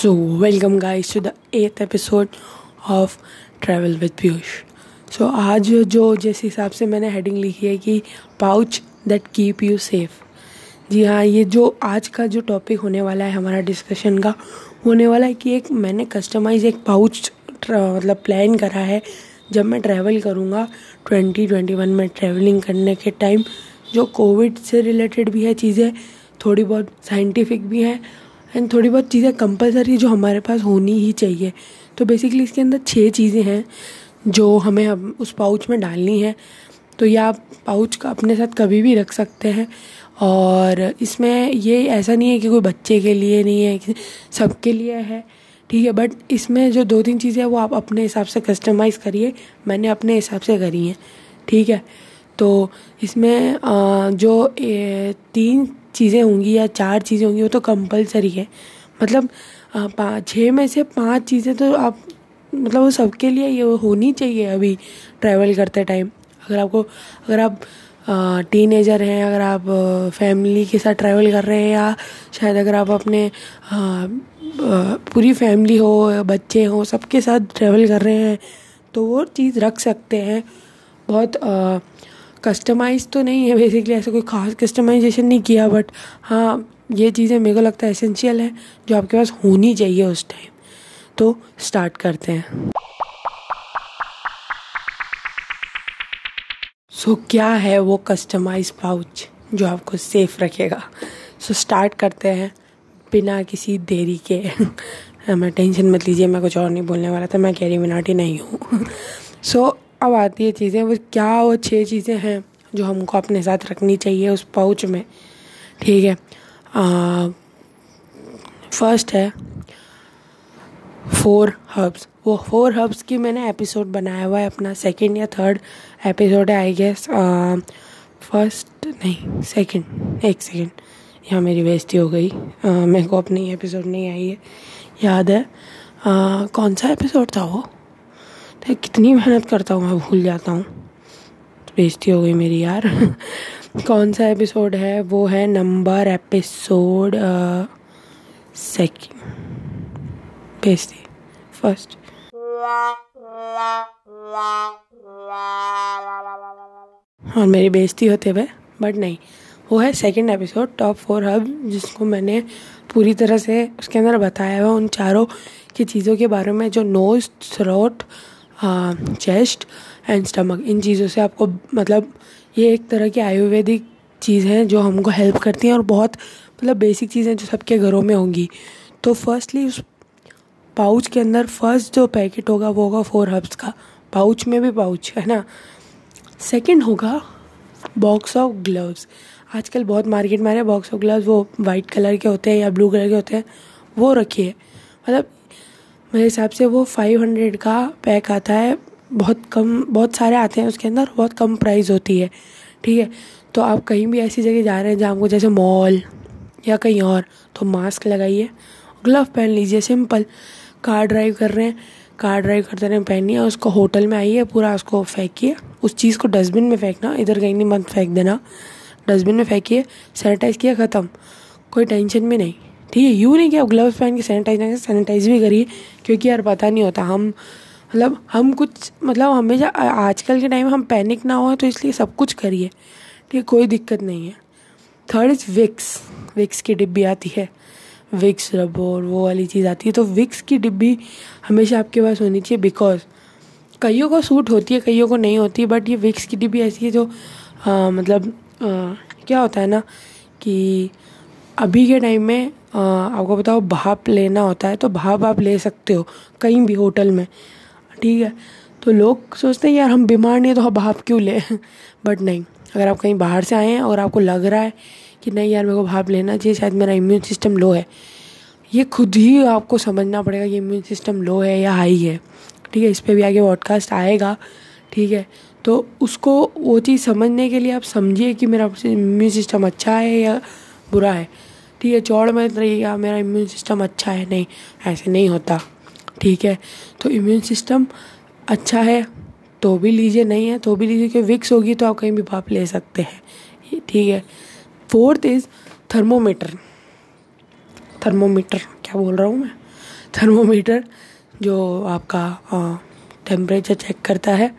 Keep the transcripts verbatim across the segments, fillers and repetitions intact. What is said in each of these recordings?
So welcome guys to the eighth episode of Travel with Piyush. So आज जो जिस हिसाब से मैंने हेडिंग लिखी है कि pouch that keep you safe. जी हाँ, ये जो आज का जो टॉपिक होने वाला है हमारा डिस्कशन का होने वाला है कि एक मैंने कस्टमाइज एक पाउच मतलब प्लान करा है जब मैं ट्रैवल करूँगा ट्वेंटी ट्वेंटी वन में ट्रैवलिंग करने के टाइम, जो कोविड से रिलेटेड भी है चीज़ें, थोड़ी बहुत साइंटिफिक भी हैं एंड थोड़ी बहुत चीज़ें कंपलसरी जो हमारे पास होनी ही चाहिए. तो बेसिकली इसके अंदर छः चीज़ें हैं जो हमें उस पाउच में डालनी है. तो यह आप पाउच का अपने साथ कभी भी रख सकते हैं और इसमें ये ऐसा नहीं है कि कोई बच्चे के लिए नहीं है, सबके लिए है, ठीक है. बट इसमें जो दो तीन चीज़ें हैं वो आप अपने हिसाब से कस्टमाइज़ करिए. मैंने अपने हिसाब से करी हैं, ठीक है. तो इसमें जो तीन चीज़ें होंगी या चार चीज़ें होंगी वो तो कंपलसरी है. मतलब छः में से पांच चीज़ें तो आप मतलब वो सबके लिए ये होनी चाहिए अभी ट्रैवल करते टाइम. अगर आपको अगर आप टीनेजर हैं, अगर आप फैमिली के साथ ट्रैवल कर रहे हैं, या शायद अगर आप अपने आ, आ, पूरी फैमिली हो, बच्चे हो, सबके साथ ट्रैवल कर रहे हैं तो वो चीज़ रख सकते हैं. बहुत आ, कस्टमाइज़ तो नहीं है बेसिकली, ऐसा कोई खास कस्टमाइजेशन नहीं किया, बट हाँ ये चीज़ें मेरे को लगता है एसेंशियल है जो आपके पास होनी चाहिए उस टाइम. तो स्टार्ट करते हैं. सो so, क्या है वो कस्टमाइज पाउच जो आपको सेफ रखेगा. सो so, स्टार्ट करते हैं बिना किसी देरी के. मैं टेंशन मत लीजिए, मैं कुछ और नहीं बोलने वाला था, मैं कैरी मिनाटी नहीं हूँ. सो so, अब आती है चीज़ें, वो क्या वो छह चीज़ें हैं जो हमको अपने साथ रखनी चाहिए उस पाउच में, ठीक है. फर्स्ट है फोर हर्ब्स. वो फोर हर्ब्स की मैंने एपिसोड बनाया हुआ है, अपना सेकंड या थर्ड एपिसोड है आई गेस. फर्स्ट नहीं सेकंड एक सेकंड यहाँ मेरी बेइज्जती हो गई. uh, मेरे को अपनी एपिसोड नहीं आई है, याद है uh, कौन सा एपिसोड था वो. कितनी मेहनत करता हूँ मैं, भूल जाता हूँ, बेइज्जती हो गई मेरी यार. कौन सा एपिसोड है वो, है नंबर एपिसोड सेकंड बेइज्जती फर्स्ट. और मेरी बेइज्जती होते हुए, बट नहीं, वो है second episode top four herb, जिसको मैंने पूरी तरह से उसके अंदर बताया हुआ उन चारों की चीज़ों के बारे में जो nose, throat, chest and stomach, इन चीज़ों से आपको मतलब ये एक तरह की आयुर्वेदिक चीज़ है जो हमको हेल्प करती हैं और बहुत मतलब बेसिक चीज़ें जो सबके घरों में होंगी. तो फर्स्टली उस पाउच के अंदर फर्स्ट जो पैकेट होगा वो होगा फोर हर्ब्स का. पाउच में भी पाउच है ना. सेकंड होगा बॉक्स ऑफ ग्लव्स. आजकल बहुत मार्केट में आ रहे हैं बॉक्स ऑफ ग्लव्स, वो वाइट कलर के होते हैं या ब्लू कलर के होते हैं, वो रखिए. मतलब मेरे हिसाब से वो पाँच सौ का पैक आता है, बहुत कम, बहुत सारे आते हैं उसके अंदर, बहुत कम प्राइस होती है, ठीक है. तो आप कहीं भी ऐसी जगह जा रहे हैं जहाँ आपको जैसे मॉल या कहीं और, तो मास्क लगाइए, ग्लव पहन लीजिए, सिंपल. कार ड्राइव कर रहे हैं, कार ड्राइव करते टाइम पहनिए, उसको होटल में आइए, पूरा उसको फेंकिए, उस चीज़ को डस्टबिन में फेंकना, इधर कहीं नहीं मत फेंक देना, डस्टबिन में फेंकिए, सैनिटाइज़ किया, ख़त्म, कोई टेंशन भी नहीं, ठीक है. यूँ नहीं कि आप ग्लव्स पहन के सैनिटाइज ना सैनिटाइज भी करिए, क्योंकि यार पता नहीं होता, हम मतलब हम कुछ मतलब हमेशा आजकल के टाइम हम पैनिक ना हो, तो इसलिए सब कुछ करिए, ठीक है, कोई दिक्कत नहीं है. Third is Vicks. विक्स की डिब्बी आती है, विक्स रब और वो वाली चीज़ आती है, तो विक्स की डिब्बी हमेशा आपके पास होनी चाहिए, बिकॉज कईयों को सूट होती है, कईयों को नहीं होती, बट ये विक्स की डिब्बी ऐसी है जो आ, मतलब आ, क्या होता है ना कि अभी के टाइम में आ, आपको बताओ भाप लेना होता है, तो भाप आप ले सकते हो कहीं भी होटल में, ठीक है. तो लोग सोचते हैं यार हम बीमार नहीं है तो हम भाप क्यों ले, बट नहीं, अगर आप कहीं बाहर से आए हैं और आपको लग रहा है कि नहीं यार मेरे को भाप लेना चाहिए, शायद मेरा इम्यून सिस्टम लो है, ये खुद ही आपको समझना पड़ेगा कि इम्यून सिस्टम लो है या हाई है, ठीक है. इस पर भी आगे पॉडकास्ट आएगा, ठीक है. तो उसको वो चीज़ समझने के लिए आप समझिए कि मेरा इम्यून सिस्टम अच्छा है या बुरा है, ठीक है. चौड़ मत रहिएगा मेरा इम्यून सिस्टम अच्छा है, नहीं, ऐसे नहीं होता, ठीक है. तो इम्यून सिस्टम अच्छा है तो भी लीजिए, नहीं है तो भी लीजिए, क्योंकि विक्स होगी तो आप कहीं भी भाप ले सकते हैं, ठीक है. Fourth is thermometer. थर्मोमीटर क्या बोल रहा हूँ मैं, थर्मोमीटर जो आपका टेम्परेचर चेक करता है,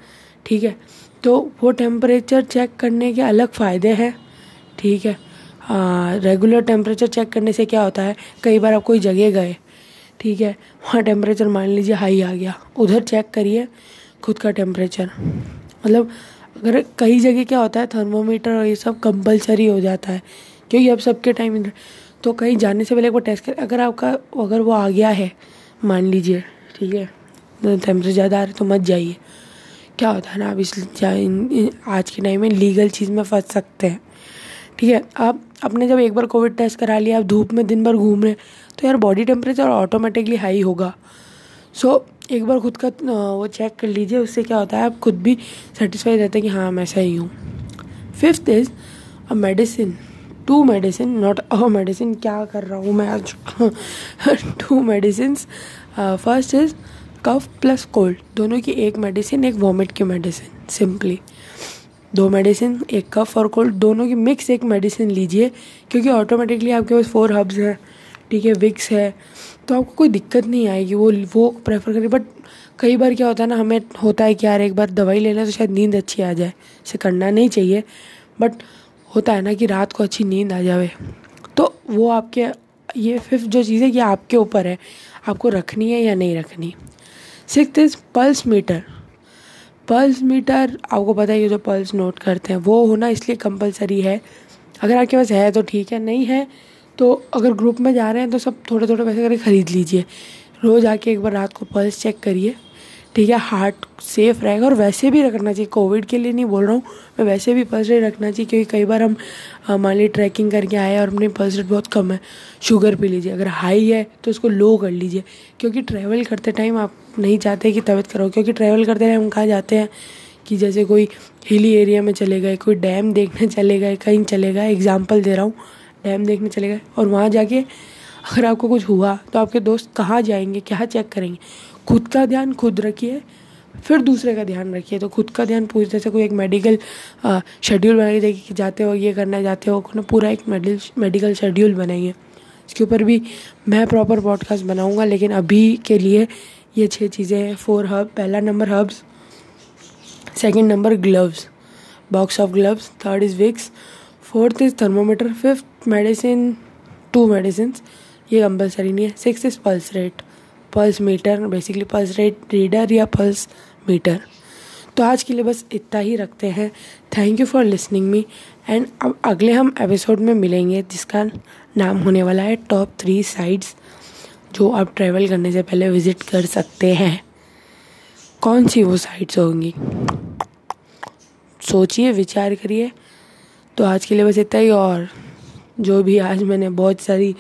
ठीक है। तो वो टेम्परेचर चेक करने के अलग फ़ायदे हैं, ठीक है। रेगुलर टेम्परेचर चेक करने से क्या होता है, कई बार आप कोई जगह गए, ठीक है, वहाँ टेम्परेचर मान लीजिए हाई आ गया, उधर चेक करिए खुद का टेम्परेचर। मतलब अगर कई जगह क्या होता है थर्मोमीटर और ये सब कंपलसरी हो जाता है क्योंकि अब सबके टाइम, तो कहीं जाने से पहले एक बार टेस्ट करें। अगर आपका अगर वो आ गया है मान लीजिए, ठीक है, टेम्परेचर ज़्यादा आ रहा है तो मत जाइए। क्या होता है ना, आप इस आज के टाइम में लीगल चीज़ में फंस सकते हैं, ठीक है। आप अपने जब एक बार कोविड टेस्ट करा लिया, आप धूप में दिन भर घूम रहे, तो यार बॉडी टेम्परेचर ऑटोमेटिकली हाई होगा। सो एक बार खुद का वो चेक कर लीजिए, उससे क्या होता है आप खुद भी सेटिस्फाई रहते हैं कि हाँ मैं सही हूँ। Fifth is a medicine, two medicine, not a medicine, क्या कर रहा हूँ मैं आज, two medicines. First is cough plus cold, दोनों की एक मेडिसिन, एक वॉमिट की मेडिसिन, सिंपली दो मेडिसिन, एक कफ और कोल्ड, दोनों की मिक्स एक मेडिसिन लीजिए, क्योंकि ऑटोमेटिकली आपके पास फोर हर्ब्स हैं, ठीक है, विक्स है, तो आपको कोई दिक्कत नहीं आएगी, वो वो प्रेफर करें। बट कई बार क्या होता है ना, हमें होता है कि यार एक बार दवाई ले लें तो शायद नींद अच्छी आ जाए, इसे करना नहीं चाहिए, बट होता है ना कि रात को अच्छी नींद आ जाए, तो वो आपके, ये फिफ्थ जो चीज़ है ये आपके ऊपर है, आपको रखनी है या नहीं रखनी। Sixth is pulse meter. Pulse meter आपको पता है, ये जो पल्स नोट करते हैं वो होना इसलिए कंपलसरी है, अगर आपके पास है तो ठीक है, नहीं है तो अगर ग्रुप में जा रहे हैं तो सब थोड़े थोड़े पैसे करके ख़रीद लीजिए, रोज़ आके एक बार रात को पल्स चेक करिए, ठीक है, हार्ट सेफ रहेगा। और वैसे भी रखना चाहिए, कोविड के लिए नहीं बोल रहा हूँ मैं, वैसे भी पल्स रेट रखना चाहिए, क्योंकि कई बार हम मान ली ट्रैकिंग करके आए और अपनी पल्स रेट बहुत कम है, शुगर पी लीजिए, अगर हाई है तो उसको लो कर लीजिए, क्योंकि ट्रैवल करते टाइम आप नहीं चाहते कि तबीयत खराब हो, क्योंकि ट्रैवल करते टाइम हम कहाँ जाते हैं कि जैसे कोई हिली एरिया में चले गए, कोई डैम देखने चले गए, कहीं चले गए, एग्जाम्पल दे रहा हूँ, डैम देखने चले गए, और वहाँ जाके अगर आपको कुछ हुआ तो आपके दोस्त कहाँ जाएंगे, क्या चेक करेंगे। खुद का ध्यान खुद रखिए, फिर दूसरे का ध्यान रखिए। तो खुद का ध्यान पूछ, जैसे कोई एक मेडिकल शेड्यूल बना के देखिए कि जाते हो ये करना, जाते हो ना, पूरा एक मेडिकल शेड्यूल बनाइए। इसके ऊपर भी मैं प्रॉपर पॉडकास्ट बनाऊंगा, लेकिन अभी के लिए ये छह चीज़ें हैं। फोर हर्ब, पहला number herbs, second number gloves, box of gloves, third is Vicks, fourth is thermometer, fifth medicine, two medicine, ये कंपलसरी नहीं है। Six is pulse rate, pulse meter, basically pulse rate reader या pulse meter. तो आज के लिए बस इतना ही रखते हैं। Thank you for listening me, and अब अगले हम एपिसोड में मिलेंगे जिसका नाम होने वाला है टॉप थ्री साइट्स जो आप ट्रैवल करने से पहले विज़िट कर सकते हैं। कौन सी वो साइट्स होंगी, सोचिए, विचार करिए। तो आज के लिए बस इतना ही, और जो भी आज मैंने बहुत सारी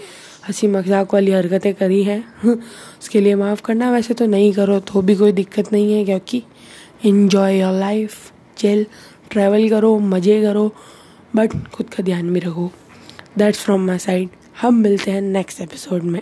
हंसी मजाक वाली हरकतें करी हैं उसके लिए माफ़ करना, वैसे तो नहीं करो तो भी कोई दिक्कत नहीं है, क्योंकि enjoy your life, chill, travel करो, मज़े करो, बट खुद का ध्यान भी रखो। दैट्स फ्रॉम माई साइड, हम मिलते हैं नेक्स्ट एपिसोड में।